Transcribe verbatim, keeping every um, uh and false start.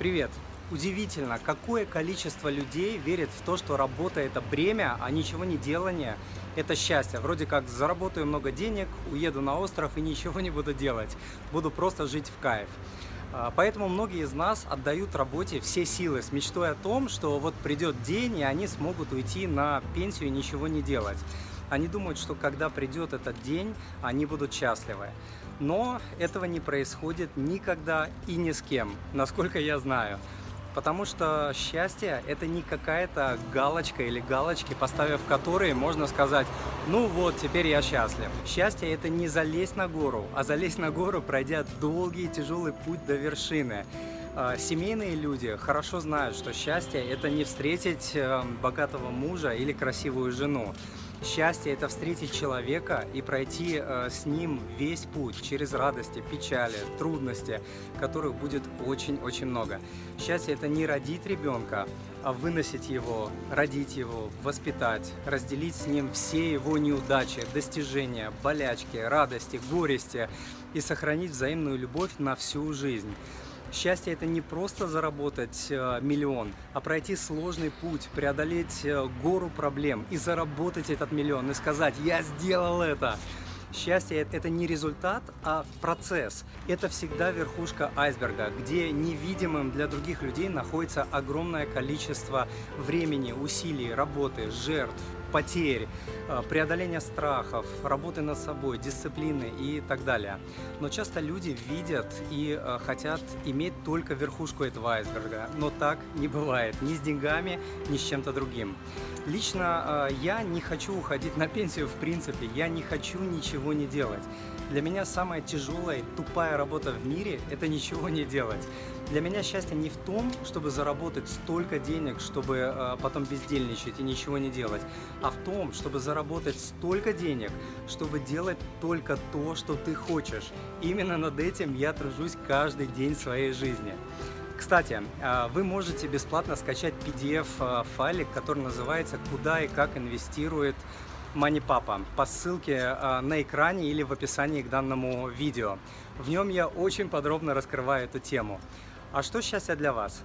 Привет! Удивительно, какое количество людей верит в то, что работа – это бремя, а ничего не делание – это счастье. Вроде как заработаю много денег, уеду на остров и ничего не буду делать, буду просто жить в кайф. Поэтому многие из нас отдают работе все силы с мечтой о том, что вот придет день, и они смогут уйти на пенсию и ничего не делать. Они думают, что когда придет этот день, они будут счастливы. Но этого не происходит никогда и ни с кем, насколько я знаю. Потому что счастье – это не какая-то галочка или галочки, поставив которые можно сказать: ну вот, теперь я счастлив. Счастье – это не залезть на гору, а залезть на гору, пройдя долгий и тяжелый путь до вершины. Семейные люди хорошо знают, что счастье – это не встретить богатого мужа или красивую жену. Счастье – это встретить человека и пройти э, с ним весь путь через радости, печали, трудности, которых будет очень-очень много. Счастье – это не родить ребенка, а выносить его, родить его, воспитать, разделить с ним все его неудачи, достижения, болячки, радости, горести и сохранить взаимную любовь на всю жизнь. Счастье – это не просто заработать миллион, а пройти сложный путь, преодолеть гору проблем и заработать этот миллион, и сказать: «Я сделал это!» Счастье – это не результат, а процесс. Это всегда верхушка айсберга, где невидимым для других людей находится огромное количество времени, усилий, работы, жертв, потерь, преодоления страхов, работы над собой, дисциплины и так далее. Но часто люди видят и хотят иметь только верхушку этого айсберга, но так не бывает ни с деньгами, ни с чем-то другим. Лично я не хочу уходить на пенсию в принципе, я не хочу ничего не делать. Для меня самая тяжелая, тупая работа в мире – это ничего не делать. Для меня счастье не в том, чтобы заработать столько денег, чтобы потом бездельничать и ничего не делать, а в том, чтобы заработать столько денег, чтобы делать только то, что ты хочешь. Именно над этим я тружусь каждый день своей жизни. Кстати, вы можете бесплатно скачать пи ди эф-файлик, который называется «Куда и как инвестирует Money Papa» по ссылке на экране или в описании к данному видео. В нем я очень подробно раскрываю эту тему. А что счастье для вас?